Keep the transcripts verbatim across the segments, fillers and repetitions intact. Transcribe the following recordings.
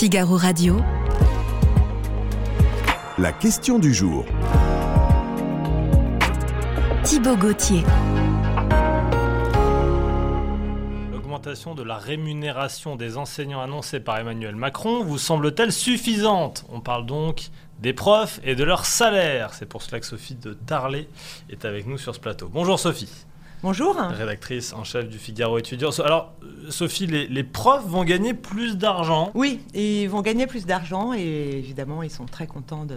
Figaro Radio. La question du jour. Thibaut Gauthier. L'augmentation de la rémunération des enseignants annoncée par Emmanuel Macron vous semble-t-elle suffisante ? On parle donc des profs et de leur salaire. C'est pour cela que Sophie de Tarlé est avec nous sur ce plateau. Bonjour Sophie. Bonjour. Rédactrice en chef du Figaro étudiant. Alors, Sophie, les, les profs vont gagner plus d'argent. Oui, ils vont gagner plus d'argent et évidemment, ils sont très contents de,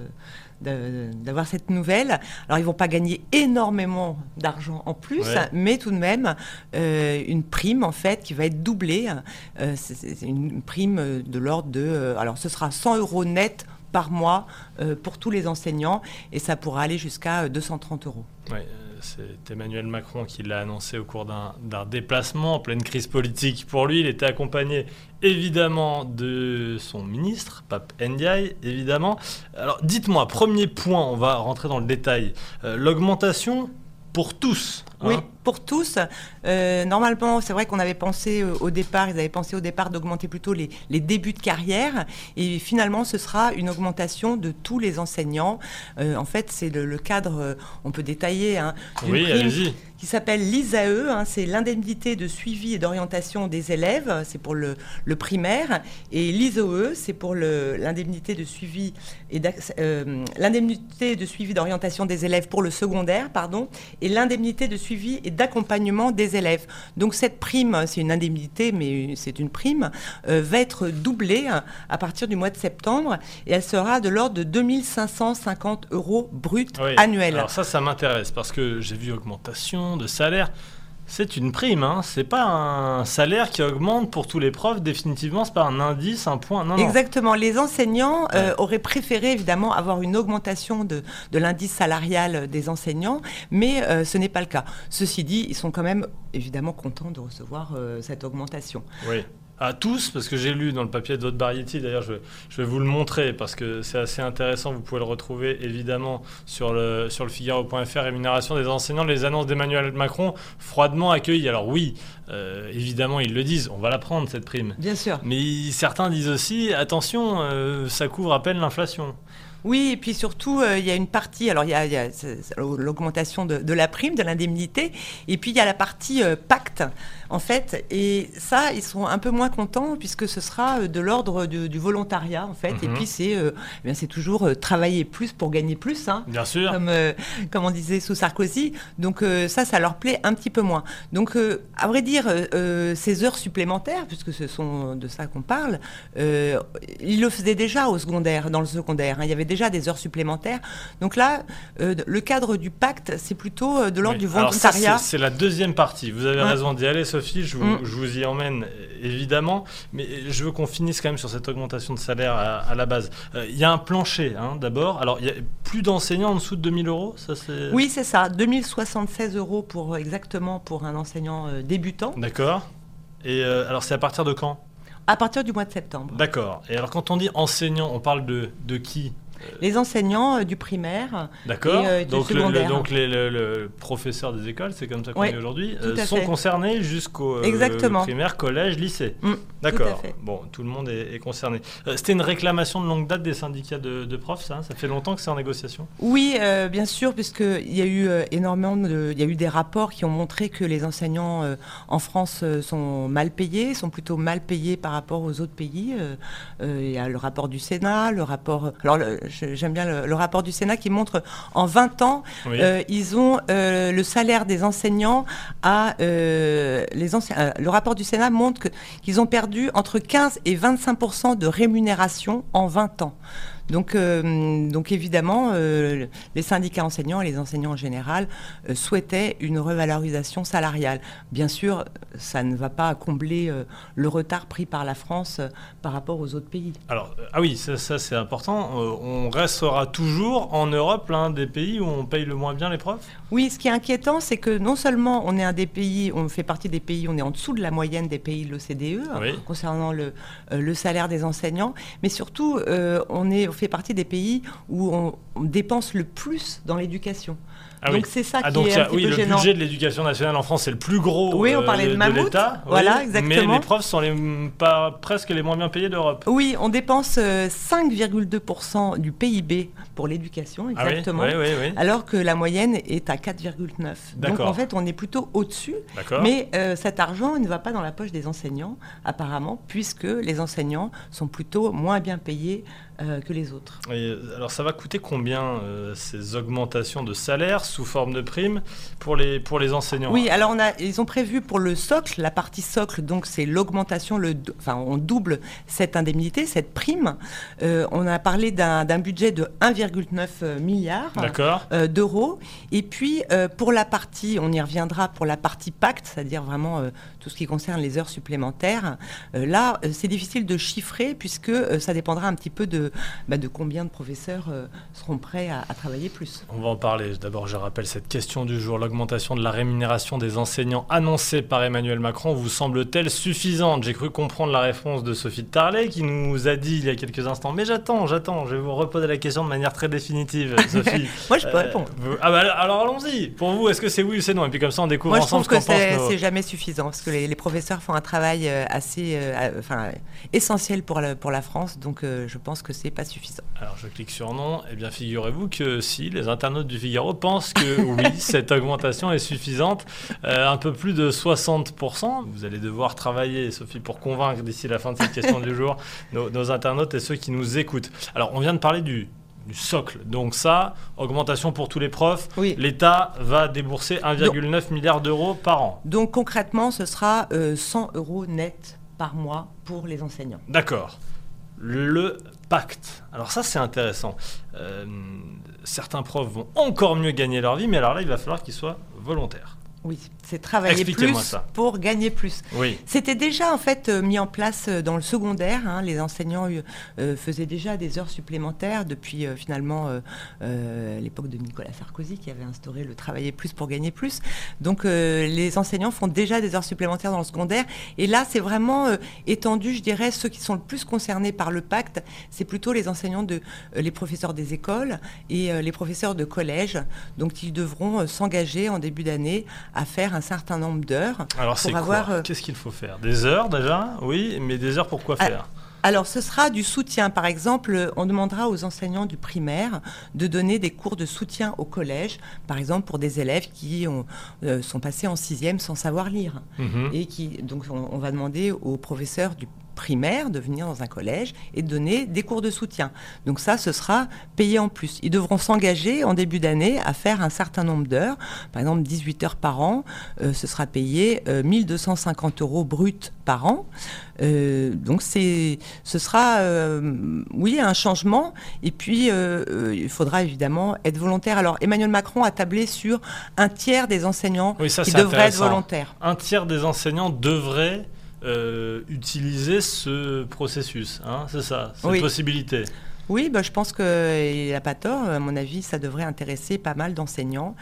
de, d'avoir cette nouvelle. Alors, ils ne vont pas gagner énormément d'argent en plus, ouais. mais tout de même, euh, une prime, en fait, qui va être doublée. Euh, c'est, c'est une prime de l'ordre de... Euh, alors, ce sera cent euros net par mois euh, pour tous les enseignants et ça pourra aller jusqu'à deux cent trente euros. Oui. C'est Emmanuel Macron qui l'a annoncé au cours d'un, d'un déplacement en pleine crise politique. Pour lui, il était accompagné évidemment de son ministre, Pape Ndiaye, évidemment. Alors dites-moi, premier point, on va rentrer dans le détail. Euh, l'augmentation pour tous. Hein. Oui, pour tous. Euh, normalement, c'est vrai qu'on avait pensé au départ, ils avaient pensé au départ d'augmenter plutôt les, les débuts de carrière. Et finalement, ce sera une augmentation de tous les enseignants. Euh, en fait, c'est le, le cadre, on peut détailler. Hein, oui, allez-y. Qui s'appelle l'I S A E, hein, c'est l'indemnité de suivi et d'orientation des élèves, c'est pour le, le primaire, et l'I S O E, c'est pour le, l'indemnité de suivi et euh, l'indemnité de suivi d'orientation des élèves pour le secondaire, pardon, et l'indemnité de suivi et d'accompagnement des élèves. Donc cette prime, c'est une indemnité, mais c'est une prime, euh, va être doublée à partir du mois de septembre, et elle sera de l'ordre de deux mille cinq cent cinquante euros bruts oui. annuels. Alors ça, ça m'intéresse, parce que j'ai vu augmentation de salaire, c'est une prime, hein. C'est pas un salaire qui augmente pour tous les profs définitivement, c'est pas un indice, un point, non, non. Exactement, les enseignants euh, ouais. auraient préféré évidemment avoir une augmentation de, de l'indice salarial des enseignants, mais euh, ce n'est pas le cas. Ceci dit, ils sont quand même évidemment contents de recevoir euh, cette augmentation. Oui. À tous, parce que j'ai lu dans le papier d'Aude Barietti, d'ailleurs je vais, je vais vous le montrer parce que c'est assez intéressant, vous pouvez le retrouver évidemment sur le, sur le Figaro point F R, rémunération des enseignants, les annonces d'Emmanuel Macron froidement accueillies. Alors oui, euh, évidemment ils le disent, on va la prendre cette prime. Bien sûr. Mais ils, certains disent aussi, attention, euh, ça couvre à peine l'inflation. Oui, et puis surtout, il euh, y a une partie, alors il y a, y a l'augmentation de, de la prime, de l'indemnité, et puis il y a la partie euh, pacte, en fait, et ça, ils sont un peu moins contents, puisque ce sera euh, de l'ordre du, du volontariat, en fait, mm-hmm. et puis c'est, euh, eh bien, c'est toujours euh, travailler plus pour gagner plus, hein, bien sûr. Comme, euh, comme on disait sous Sarkozy, donc euh, ça, ça leur plaît un petit peu moins. Donc, euh, à vrai dire, euh, ces heures supplémentaires, puisque ce sont de ça qu'on parle, euh, ils le faisaient déjà au secondaire, dans le secondaire, hein, il y avait des déjà des heures supplémentaires. Donc là, euh, le cadre du pacte, c'est plutôt euh, de l'ordre oui. du volontariat. Alors ça, c'est, c'est la deuxième partie. Vous avez mmh. raison d'y aller, Sophie. Je vous, mmh. je vous y emmène, évidemment. Mais je veux qu'on finisse quand même sur cette augmentation de salaire à, à la base. Il euh, y a un plancher, hein, d'abord. Alors, il y a plus d'enseignants en dessous de deux mille euros, ça c'est... Oui, c'est ça. deux mille soixante-seize euros pour, exactement pour un enseignant euh, débutant. D'accord. Et euh, alors, c'est à partir de quand ? À partir du mois de septembre. D'accord. Et alors, quand on dit enseignant, on parle de, de qui ? Les enseignants euh, du primaire D'accord. et euh, du donc secondaire. Le, le, donc les, le, le professeur des écoles, c'est comme ça qu'on oui, est aujourd'hui, euh, sont fait. concernés jusqu'au euh, primaire, collège, lycée. Mmh, D'accord. Tout bon, tout le monde est, est concerné. Euh, c'était une réclamation de longue date des syndicats de, de profs, ça. Ça fait longtemps que c'est en négociation. Oui, euh, bien sûr, puisque il y a eu euh, énormément de, il y a eu des rapports qui ont montré que les enseignants euh, en France euh, sont mal payés, sont plutôt mal payés par rapport aux autres pays. Euh, euh, il y a le rapport du Sénat, le rapport. Alors le, J'aime bien le, le rapport du Sénat qui montre en vingt ans, oui. euh, ils ont euh, le salaire des enseignants à... Euh, les ense- euh, le rapport du Sénat montre que, qu'ils ont perdu entre quinze et vingt-cinq pour cent de rémunération en vingt ans. Donc, euh, donc évidemment, euh, les syndicats enseignants et les enseignants en général euh, souhaitaient une revalorisation salariale. Bien sûr, ça ne va pas combler euh, le retard pris par la France euh, par rapport aux autres pays. Alors, euh, ah oui, ça, ça c'est important. Euh, on restera toujours en Europe l'un des pays où on paye le moins bien les profs. Oui, ce qui est inquiétant, c'est que non seulement on est un des pays, on fait partie des pays, on est en dessous de la moyenne des pays de l'O C D E oui. euh, concernant le, euh, le salaire des enseignants, mais surtout euh, on est fait partie des pays où on dépense le plus dans l'éducation. Ah donc oui. c'est ça ah qui donc est a, un petit oui, peu le gênant. Budget de l'éducation nationale en France, c'est le plus gros. Oui, on parlait euh, de, de mammouth. l'État, voilà, oui, exactement. Mais les profs sont les, pas, presque les moins bien payés d'Europe. Oui, on dépense cinq virgule deux pour cent du P I B pour l'éducation, exactement. Ah oui, oui, oui, oui. Alors que la moyenne est à quatre virgule neuf. Donc en fait, on est plutôt au-dessus. Mais euh, cet argent ne va pas dans la poche des enseignants, apparemment, puisque les enseignants sont plutôt moins bien payés euh, que les autres. Et, alors ça va coûter combien euh, ces augmentations de salaire sous forme de primes pour les, pour les enseignants? Oui, alors on a, ils ont prévu pour le socle, la partie socle, donc c'est l'augmentation, le, enfin on double cette indemnité, cette prime. Euh, on a parlé d'un, d'un budget de un virgule neuf milliard euh, d'euros. Et puis euh, pour la partie, on y reviendra, pour la partie pacte, c'est-à-dire vraiment euh, tout ce qui concerne les heures supplémentaires, euh, là euh, c'est difficile de chiffrer puisque euh, ça dépendra un petit peu de, bah, de combien de professeurs euh, seront prêts à, à travailler plus. On va en parler. D'abord, je rappelle cette question du jour. L'augmentation de la rémunération des enseignants annoncée par Emmanuel Macron vous semble-t-elle suffisante? J'ai cru comprendre la réponse de Sophie de Tarlé qui nous a dit il y a quelques instants. Mais j'attends, j'attends. Je vais vous reposer la question de manière très définitive, Sophie. Moi, je peux euh, répondre. Vous... Ah bah, alors, allons-y. Pour vous, est-ce que c'est oui ou c'est non? Et puis comme ça, on découvre Moi, ensemble ce qu'on pense. Moi, je pense que c'est, nos... c'est jamais suffisant parce que les, les professeurs font un travail assez euh, enfin, essentiel pour la, pour la France. Donc, euh, je pense que c'est pas suffisant. Alors, je clique sur non. Eh bien, figurez-vous que si les internautes du Figaro pensent que oui, cette augmentation est suffisante, euh, un peu plus de soixante pour cent. Vous allez devoir travailler, Sophie, pour convaincre d'ici la fin de cette question du jour nos, nos internautes et ceux qui nous écoutent. Alors, on vient de parler du... du socle. Donc ça, augmentation pour tous les profs, oui. L'État va débourser un virgule neuf milliard d'euros par an. Donc concrètement, ce sera euh, cent euros net par mois pour les enseignants. D'accord. Le pacte. Alors ça, c'est intéressant. Euh, certains profs vont encore mieux gagner leur vie, mais alors là, il va falloir qu'ils soient volontaires. Oui, c'est travailler plus ça. Pour gagner plus. Oui. C'était déjà en fait mis en place dans le secondaire. Hein. Les enseignants euh, faisaient déjà des heures supplémentaires depuis euh, finalement euh, euh, l'époque de Nicolas Sarkozy qui avait instauré le travailler plus pour gagner plus. Donc euh, les enseignants font déjà des heures supplémentaires dans le secondaire. Et là, c'est vraiment euh, étendu, je dirais, ceux qui sont le plus concernés par le pacte, c'est plutôt les enseignants, de, euh, les professeurs des écoles et euh, les professeurs de collège. Donc ils devront euh, s'engager en début d'année à faire un certain nombre d'heures. Alors c'est pour avoir quoi ? Qu'est-ce qu'il faut faire ? Des heures déjà ? Oui, mais des heures pour quoi faire ? Alors ce sera du soutien. Par exemple, on demandera aux enseignants du primaire de donner des cours de soutien au collège, par exemple pour des élèves qui ont, euh, sont passés en sixième sans savoir lire. Mmh. Et qui, donc on, on va demander aux professeurs du primaire de venir dans un collège et de donner des cours de soutien. Donc ça, ce sera payé en plus. Ils devront s'engager en début d'année à faire un certain nombre d'heures, par exemple dix-huit heures par an, euh, ce sera payé euh, mille deux cent cinquante euros bruts par an. Euh, donc c'est, ce sera, euh, oui, un changement. Et puis, euh, euh, il faudra évidemment être volontaire. Alors, Emmanuel Macron a tablé sur un tiers des enseignants oui, ça, qui devraient être volontaires. Un tiers des enseignants devraient... Euh, utiliser ce processus, hein, c'est ça, cette oui. possibilité. Oui, bah, je pense qu'il n'a pas tort. À mon avis, ça devrait intéresser pas mal d'enseignants.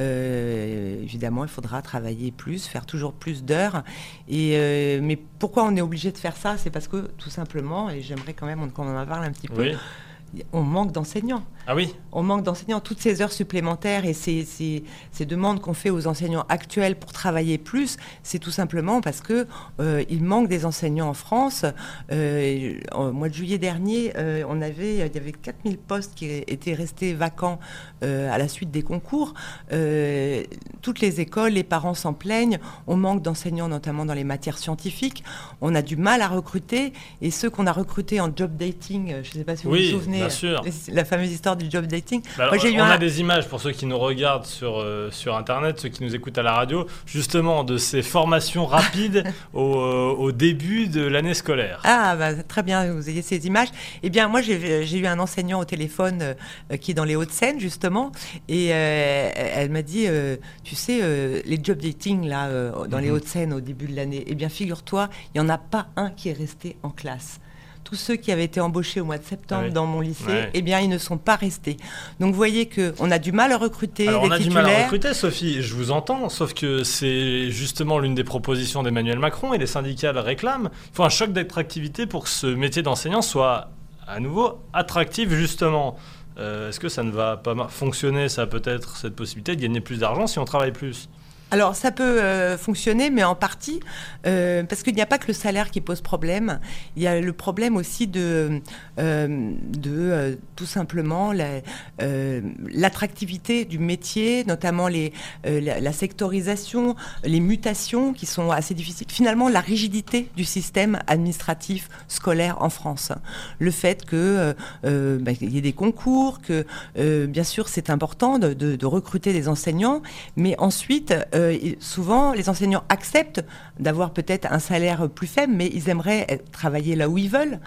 Euh, évidemment, il faudra travailler plus, faire toujours plus d'heures. Et, euh, mais pourquoi on est obligé de faire ça ? C'est parce que, tout simplement, et j'aimerais quand même qu'on en parle un petit peu, oui. on manque d'enseignants. Ah oui. On manque d'enseignants. Toutes ces heures supplémentaires et ces, ces, ces demandes qu'on fait aux enseignants actuels pour travailler plus, c'est tout simplement parce que euh, il manque des enseignants en France. Euh, au mois de juillet dernier, euh, on avait, il y avait quatre mille postes qui étaient restés vacants euh, à la suite des concours. Euh, toutes les écoles, les parents s'en plaignent. On manque d'enseignants, notamment dans les matières scientifiques. On a du mal à recruter. Et ceux qu'on a recrutés en job dating, je ne sais pas si vous oui. vous souvenez, bien sûr. La fameuse histoire du job dating. Bah alors, moi, j'ai on eu un... a des images pour ceux qui nous regardent sur, euh, sur Internet, ceux qui nous écoutent à la radio, justement de ces formations rapides au, euh, au début de l'année scolaire. Ah, bah, très bien, vous ayez ces images. Eh bien, moi, j'ai, j'ai eu un enseignant au téléphone euh, qui est dans les Hauts-de-Seine, justement, et euh, elle m'a dit, euh, tu sais, euh, les job dating, là, euh, dans mmh. les Hauts-de-Seine au début de l'année, eh bien, figure-toi, il n'y en a pas un qui est resté en classe. Tous ceux qui avaient été embauchés au mois de septembre ah oui. dans mon lycée, ouais. eh bien, ils ne sont pas restés. Donc, vous voyez qu'on a du mal à recruter des titulaires. Alors, on a du mal à recruter, Sophie, je vous entends, sauf que c'est justement l'une des propositions d'Emmanuel Macron et les syndicats le réclament. Il faut un choc d'attractivité pour que ce métier d'enseignant soit à nouveau attractif, justement. Euh, est-ce que ça ne va pas fonctionner, ça, peut-être, cette possibilité de gagner plus d'argent si on travaille plus ? Alors, ça peut euh, fonctionner, mais en partie, euh, parce qu'il n'y a pas que le salaire qui pose problème. Il y a le problème aussi de, euh, de euh, tout simplement la, euh, l'attractivité du métier, notamment les, euh, la, la sectorisation, les mutations qui sont assez difficiles. Finalement, la rigidité du système administratif scolaire en France. Le fait que euh, bah, il y ait des concours, que euh, bien sûr, c'est important de, de, de recruter des enseignants, mais ensuite... Euh, souvent, les enseignants acceptent d'avoir peut-être un salaire plus faible, mais ils aimeraient travailler là où ils veulent.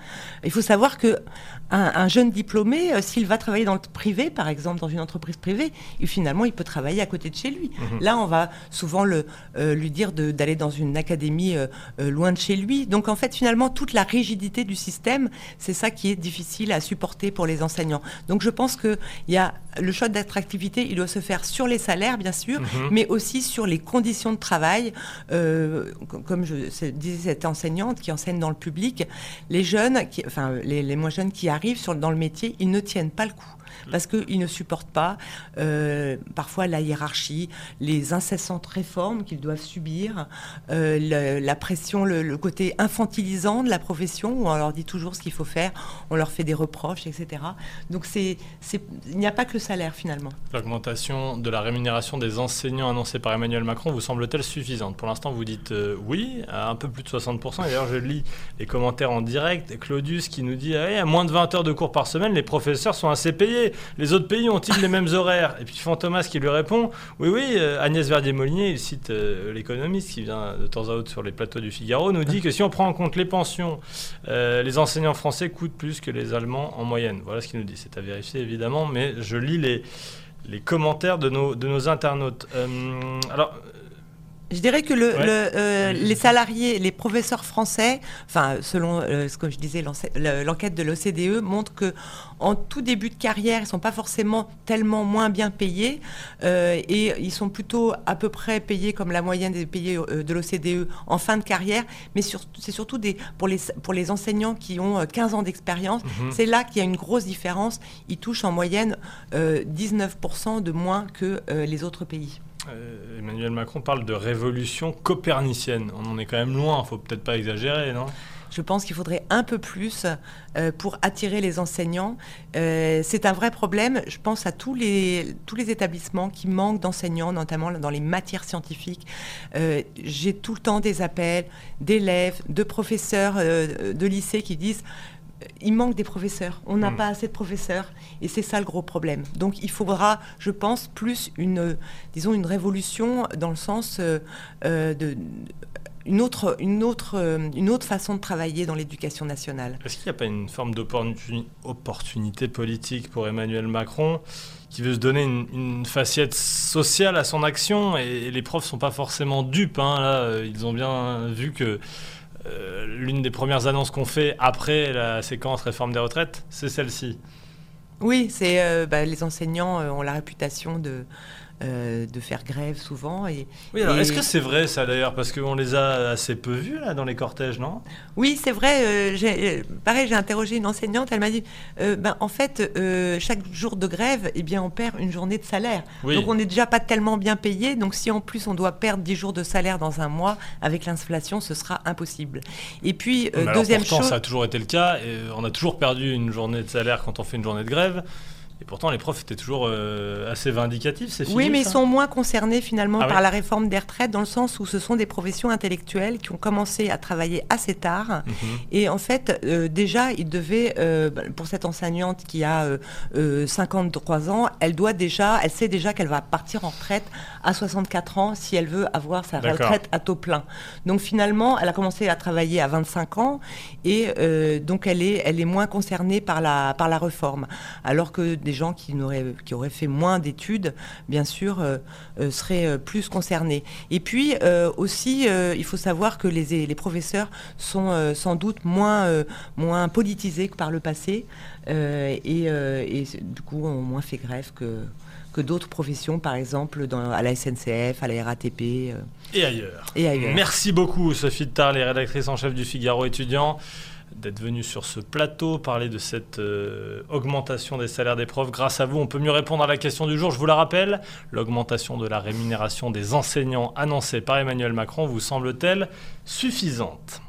Il faut savoir qu'un un jeune diplômé, euh, s'il va travailler dans le privé, par exemple, dans une entreprise privée, il, finalement, il peut travailler à côté de chez lui. Mmh. Là, on va souvent le, euh, lui dire de, d'aller dans une académie euh, euh, loin de chez lui. Donc, en fait, finalement, toute la rigidité du système, c'est ça qui est difficile à supporter pour les enseignants. Donc, je pense que y a le choix d'attractivité, il doit se faire sur les salaires, bien sûr, mmh. mais aussi sur les conditions de travail. Euh, comme je disais, cette enseignante qui enseigne dans le public, les jeunes, qui, enfin les, les moins jeunes qui arrivent sur, dans le métier, ils ne tiennent pas le coup. Parce qu'ils ne supportent pas euh, parfois la hiérarchie, les incessantes réformes qu'ils doivent subir, euh, le, la pression, le, le côté infantilisant de la profession, où on leur dit toujours ce qu'il faut faire, on leur fait des reproches, et cetera. Donc c'est, c'est, il n'y a pas que le salaire finalement. L'augmentation de la rémunération des enseignants annoncée par Emmanuel Macron vous semble-t-elle suffisante ? Pour l'instant, vous dites euh, oui, à un peu plus de soixante pour cent. Et d'ailleurs, je lis les commentaires en direct. Claudius qui nous dit hey, « À moins de vingt heures de cours par semaine, les professeurs sont assez payés. Les autres pays ont-ils les mêmes horaires ?» Et puis Fantomas qui lui répond « Oui, oui, euh, Agnès Verdier-Molinier, il cite euh, l'économiste qui vient de temps à autre sur les plateaux du Figaro, nous dit que si on prend en compte les pensions, euh, les enseignants français coûtent plus que les Allemands en moyenne. » Voilà ce qu'il nous dit. C'est à vérifier, évidemment, mais je lis les, les commentaires de nos, de nos internautes. Euh, alors... Je dirais que le, ouais. le, euh, les salariés, les professeurs français, enfin, selon euh, ce que je disais, l'enquête de l'O C D E montre que en tout début de carrière, ils ne sont pas forcément tellement moins bien payés euh, et ils sont plutôt à peu près payés comme la moyenne des pays euh, de l'O C D E en fin de carrière. Mais sur, c'est surtout des, pour, les, pour les enseignants qui ont quinze ans d'expérience, mmh. c'est là qu'il y a une grosse différence. Ils touchent en moyenne euh, dix-neuf pour cent de moins que euh, les autres pays. Euh, Emmanuel Macron parle de révolution copernicienne. On en est quand même loin, il ne faut peut-être pas exagérer, non ? Je pense qu'il faudrait un peu plus euh, pour attirer les enseignants. Euh, c'est un vrai problème. Je pense à tous les, tous les établissements qui manquent d'enseignants, notamment dans les matières scientifiques. Euh, j'ai tout le temps des appels d'élèves, de professeurs euh, de lycée qui disent... Il manque des professeurs, on n'a mmh. pas assez de professeurs et c'est ça le gros problème. Donc il faudra, je pense, plus une, euh, disons une révolution dans le sens euh, euh, de... Une autre, une, autre, une autre façon de travailler dans l'éducation nationale. Est-ce qu'il n'y a pas une forme d'opportunité politique pour Emmanuel Macron qui veut se donner une, une facette sociale à son action et, et les profs ne sont pas forcément dupes, hein, là, ils ont bien vu que euh, l'une des premières annonces qu'on fait après la séquence réforme des retraites, c'est celle-ci. Oui, c'est, euh, bah, les enseignants euh, ont la réputation de... Euh, de faire grève souvent. Et, oui, alors et... est-ce que c'est vrai ça d'ailleurs ? Parce qu'on les a assez peu vus là dans les cortèges, non ? Oui, c'est vrai. Euh, j'ai, pareil, j'ai interrogé une enseignante, elle m'a dit euh, ben, en fait, euh, chaque jour de grève, eh bien, on perd une journée de salaire. Oui. Donc on n'est déjà pas tellement bien payé. Donc si en plus on doit perdre dix jours de salaire dans un mois, avec l'inflation, ce sera impossible. Et puis, euh, alors, deuxième pourtant, chose. Ça a toujours été le cas. Et on a toujours perdu une journée de salaire quand on fait une journée de grève. Et pourtant, les profs étaient toujours euh, assez vindicatifs, c'est fini, oui, mais ça ils sont moins concernés finalement ah par oui. la réforme des retraites, dans le sens où ce sont des professions intellectuelles qui ont commencé à travailler assez tard. Mm-hmm. Et en fait, euh, déjà, ils devaient, euh, pour cette enseignante qui a euh, euh, cinquante-trois ans, elle doit déjà, elle sait déjà qu'elle va partir en retraite à soixante-quatre ans si elle veut avoir sa D'accord. retraite à taux plein. Donc finalement, elle a commencé à travailler à vingt-cinq ans et euh, donc elle est, elle est moins concernée par la, par la réforme. Alors que des Des gens qui, qui auraient fait moins d'études, bien sûr, euh, euh, seraient euh, plus concernés. Et puis euh, aussi, euh, il faut savoir que les, les professeurs sont euh, sans doute moins, euh, moins politisés que par le passé, euh, et, euh, et du coup ont moins fait grève que... que d'autres professions, par exemple dans, à la S N C F, à la R A T P. Euh, et ailleurs. Et ailleurs. Merci beaucoup Sophie de Tarlé, rédactrice en chef du Figaro étudiant, d'être venue sur ce plateau parler de cette euh, augmentation des salaires des profs. Grâce à vous, on peut mieux répondre à la question du jour. Je vous la rappelle, l'augmentation de la rémunération des enseignants annoncée par Emmanuel Macron vous semble-t-elle suffisante ?